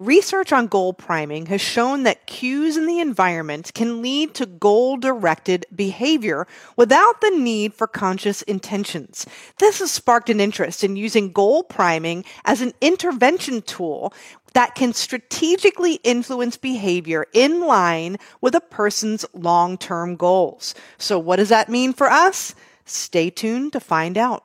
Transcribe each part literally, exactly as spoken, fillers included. Research on goal priming has shown that cues in the environment can lead to goal-directed behavior without the need for conscious intentions. This has sparked an interest in using goal priming as an intervention tool that can strategically influence behavior in line with a person's long-term goals. So what does that mean for us? Stay tuned to find out.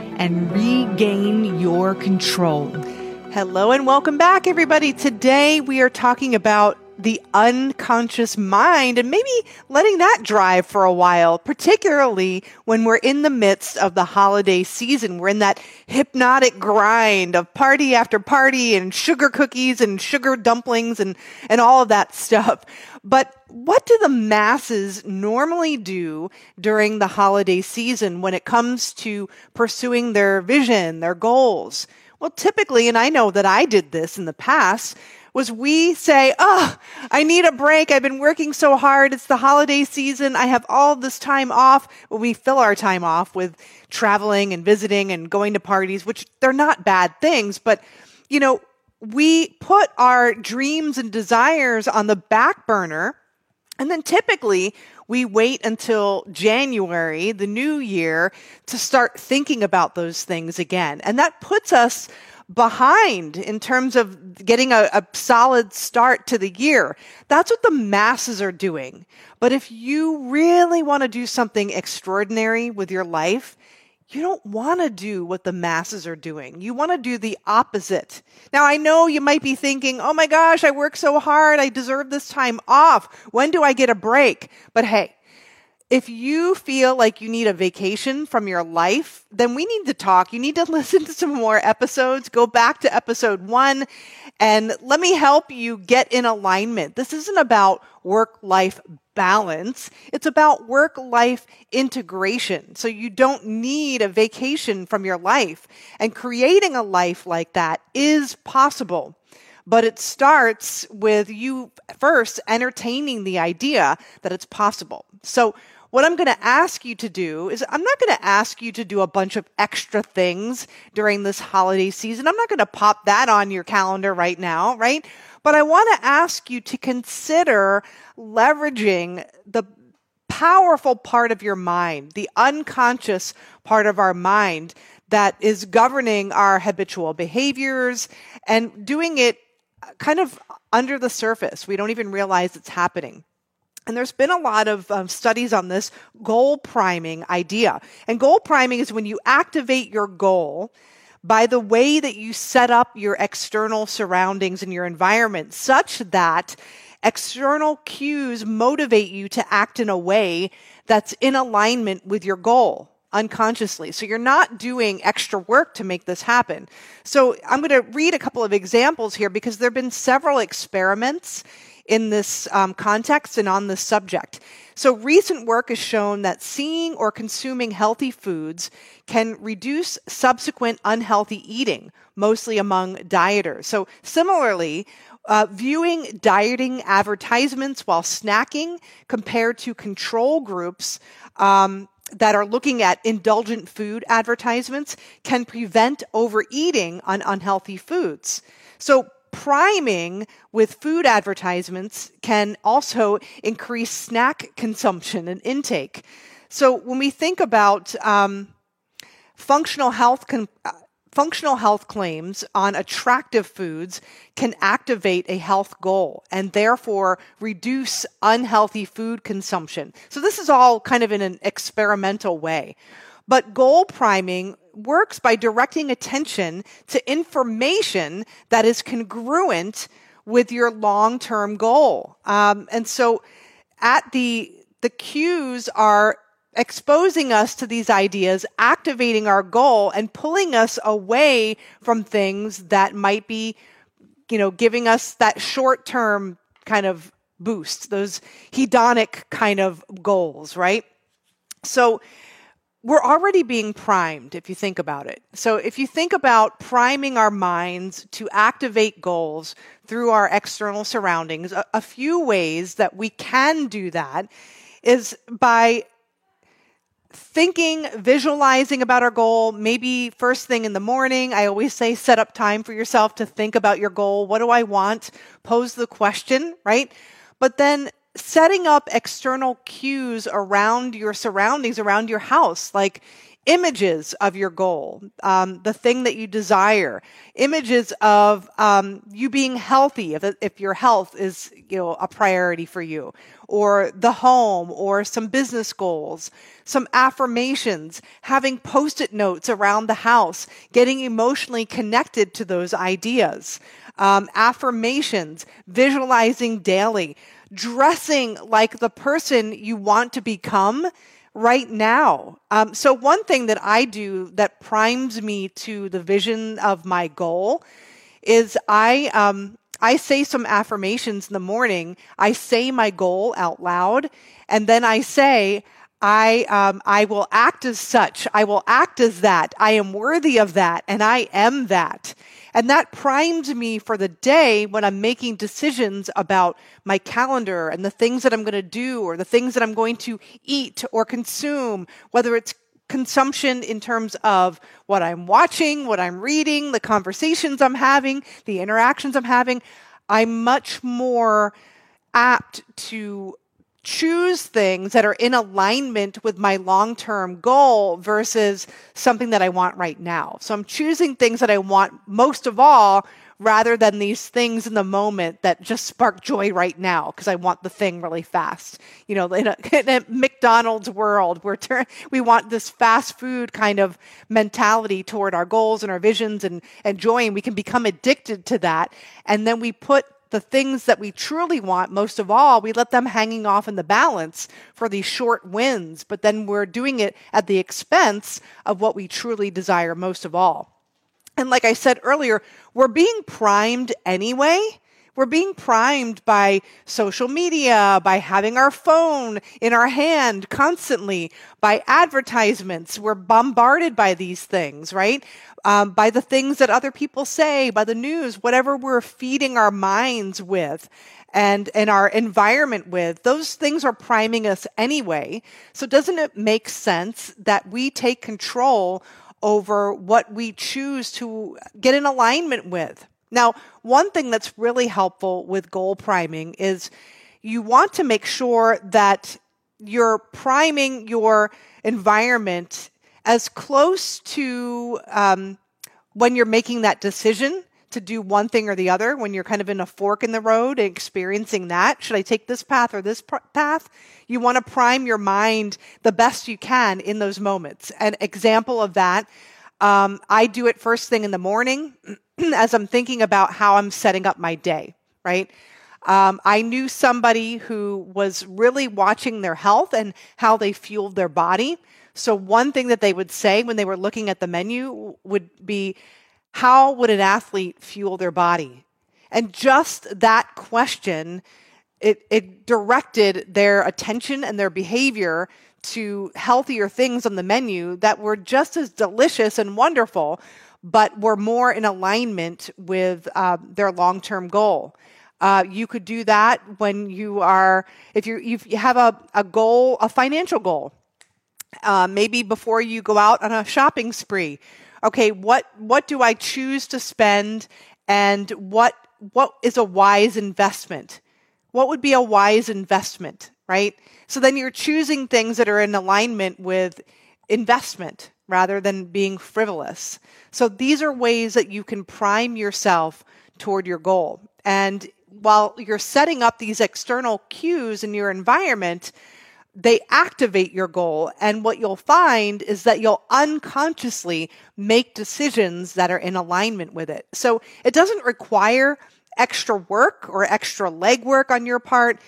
and regain your control. Hello and welcome back, everybody. Today we are talking about the unconscious mind and maybe letting that drive for a while, particularly when we're in the midst of the holiday season. We're in that hypnotic grind of party after party and sugar cookies and sugar dumplings and, and all of that stuff. But what do the masses normally do during the holiday season when it comes to pursuing their vision, their goals? Well, typically, and I know that I did this in the past, was we say, oh, I need a break. I've been working so hard. It's the holiday season. I have all this time off. Well, we fill our time off with traveling and visiting and going to parties, which they're not bad things, but, you know, we put our dreams and desires on the back burner. And then typically we wait until January, the new year, to start thinking about those things again. And that puts us behind in terms of getting a, a solid start to the year. That's what the masses are doing. But if you really want to do something extraordinary with your life, you don't want to do what the masses are doing. You want to do the opposite. Now, I know you might be thinking, oh my gosh, I work so hard. I deserve this time off. When do I get a break? But hey, if you feel like you need a vacation from your life, then we need to talk. You need to listen to some more episodes. Go back to episode one and let me help you get in alignment. This isn't about work-life balance. It's about work-life integration. So you don't need a vacation from your life. And creating a life like that is possible. But it starts with you first entertaining the idea that it's possible. So what I'm going to ask you to do is I'm not going to ask you to do a bunch of extra things during this holiday season. I'm not going to pop that on your calendar right now, right? But I want to ask you to consider leveraging the powerful part of your mind, the unconscious part of our mind that is governing our habitual behaviors and doing it kind of under the surface. We don't even realize it's happening. And there's been a lot of um, studies on this goal priming idea. And goal priming is when you activate your goal by the way that you set up your external surroundings and your environment such that external cues motivate you to act in a way that's in alignment with your goal unconsciously. So you're not doing extra work to make this happen. So I'm going to read a couple of examples here because there have been several experiments in this um, context and on this subject. So recent work has shown that seeing or consuming healthy foods can reduce subsequent unhealthy eating, mostly among dieters. So similarly, uh, viewing dieting advertisements while snacking compared to control groups um, that are looking at indulgent food advertisements can prevent overeating on unhealthy foods. So priming with food advertisements can also increase snack consumption and intake. So when we think about um, functional health, con- uh, functional health claims on attractive foods can activate a health goal and therefore reduce unhealthy food consumption. So this is all kind of in an experimental way. But goal priming works by directing attention to information that is congruent with your long-term goal. Um, and so at the, the cues are exposing us to these ideas, activating our goal, and pulling us away from things that might be you know, giving us that short-term kind of boost, those hedonic kind of goals, right? So we're already being primed if you think about it. So if you think about priming our minds to activate goals through our external surroundings, a, a few ways that we can do that is by thinking, visualizing about our goal, maybe first thing in the morning. I always say set up time for yourself to think about your goal. What do I want? Pose the question, right? But then setting up external cues around your surroundings, around your house, like images of your goal, um, the thing that you desire, images of um, you being healthy, if, if your health is, you know, a priority for you, or the home, or some business goals, some affirmations, having post-it notes around the house, getting emotionally connected to those ideas, um, affirmations, visualizing daily, dressing like the person you want to become right now. Um, so one thing that I do that primes me to the vision of my goal is I um, I say some affirmations in the morning. I say my goal out loud, and then I say, I um, I will act as such. I will act as that. I am worthy of that, and I am that. And that primed me for the day when I'm making decisions about my calendar and the things that I'm going to do or the things that I'm going to eat or consume, whether it's consumption in terms of what I'm watching, what I'm reading, the conversations I'm having, the interactions I'm having. I'm much more apt to choose things that are in alignment with my long-term goal versus something that I want right now. So I'm choosing things that I want most of all, rather than these things in the moment that just spark joy right now because I want the thing really fast. You know, in a, in a McDonald's world, we're ter- we want this fast food kind of mentality toward our goals and our visions and, and joy, and we can become addicted to that. And then we put the things that we truly want, most of all, we let them hanging off in the balance for these short wins, but then we're doing it at the expense of what we truly desire most of all. And like I said earlier, we're being primed anyway. We're being primed by social media, by having our phone in our hand constantly, by advertisements. We're bombarded by these things, right? Um, by the things that other people say, by the news, whatever we're feeding our minds with and, and our environment with, those things are priming us anyway. So doesn't it make sense that we take control over what we choose to get in alignment with? Now, one thing that's really helpful with goal priming is you want to make sure that you're priming your environment as close to um, when you're making that decision to do one thing or the other, when you're kind of in a fork in the road and experiencing that. Should I take this path or this pr- path? You want to prime your mind the best you can in those moments. An example of that, um, I do it first thing in the morning as I'm thinking about how I'm setting up my day, right? Um, I knew somebody who was really watching their health and how they fueled their body. So one thing that they would say when they were looking at the menu would be, how would an athlete fuel their body? And just that question, it, it directed their attention and their behavior to healthier things on the menu that were just as delicious and wonderful, but were more in alignment with uh, their long-term goal. Uh, you could do that when you are, if you if you have a, a goal, a financial goal. Uh, maybe before you go out on a shopping spree. Okay, what what do I choose to spend, and what what is a wise investment? What would be a wise investment, right? So then you're choosing things that are in alignment with investment rather than being frivolous. So these are ways that you can prime yourself toward your goal. And while you're setting up these external cues in your environment, they activate your goal, and what you'll find is that you'll unconsciously make decisions that are in alignment with it. So it doesn't require extra work or extra legwork on your part.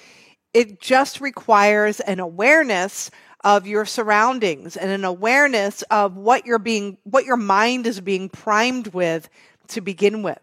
It just requires an awareness of your surroundings and an awareness of what you're being, what your mind is being primed with to begin with.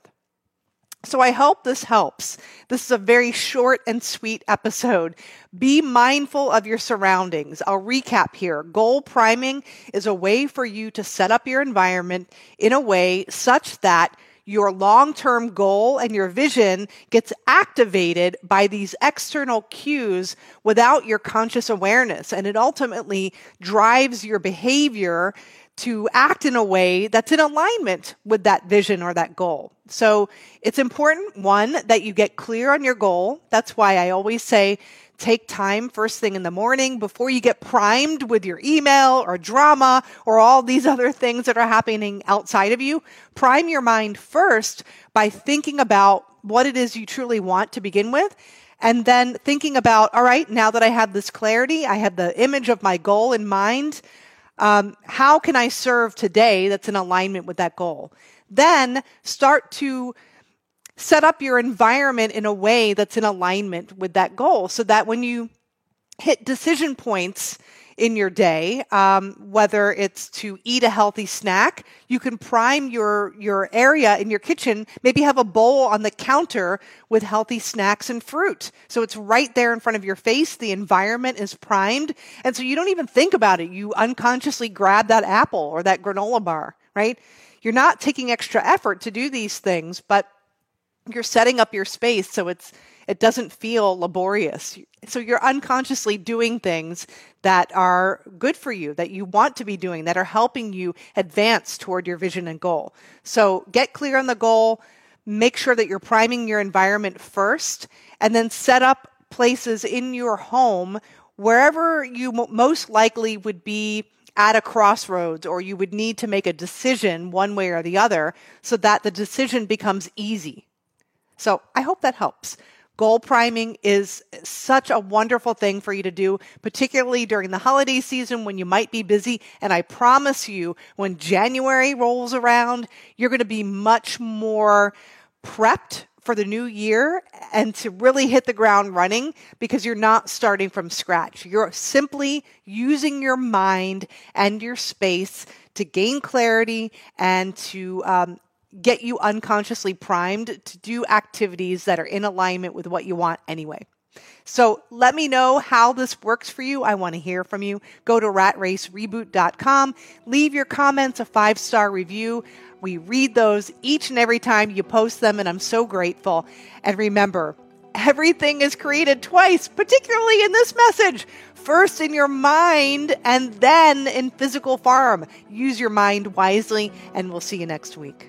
So I hope this helps. This is a very short and sweet episode. Be mindful of your surroundings. I'll recap here. Goal priming is a way for you to set up your environment in a way such that your long-term goal and your vision gets activated by these external cues without your conscious awareness. And it ultimately drives your behavior to act in a way that's in alignment with that vision or that goal. So it's important, one, that you get clear on your goal. That's why I always say take time first thing in the morning before you get primed with your email or drama or all these other things that are happening outside of you. Prime your mind first by thinking about what it is you truly want to begin with. And then thinking about, all right, now that I have this clarity, I have the image of my goal in mind, Um, how can I serve today that's in alignment with that goal? Then start to set up your environment in a way that's in alignment with that goal so that when you hit decision points in your day, um, whether it's to eat a healthy snack, you can prime your, your area in your kitchen, maybe have a bowl on the counter with healthy snacks and fruit. So it's right there in front of your face. The environment is primed. And so you don't even think about it. You unconsciously grab that apple or that granola bar, right? You're not taking extra effort to do these things, but you're setting up your space so it's it doesn't feel laborious. So you're unconsciously doing things that are good for you, that you want to be doing, that are helping you advance toward your vision and goal. So get clear on the goal, make sure that you're priming your environment first, and then set up places in your home wherever you mo- most likely would be at a crossroads, or you would need to make a decision one way or the other so that the decision becomes easy. So I hope that helps. Goal priming is such a wonderful thing for you to do, particularly during the holiday season when you might be busy. And I promise you, when January rolls around, you're going to be much more prepped for the new year and to really hit the ground running because you're not starting from scratch. You're simply using your mind and your space to gain clarity and to um get you unconsciously primed to do activities that are in alignment with what you want anyway. So let me know how this works for you. I want to hear from you. Go to rat race reboot dot com. Leave your comments, a five-star review. We read those each and every time you post them, and I'm so grateful. And remember, everything is created twice, particularly in this message. First in your mind and then in physical form. Use your mind wisely, and we'll see you next week.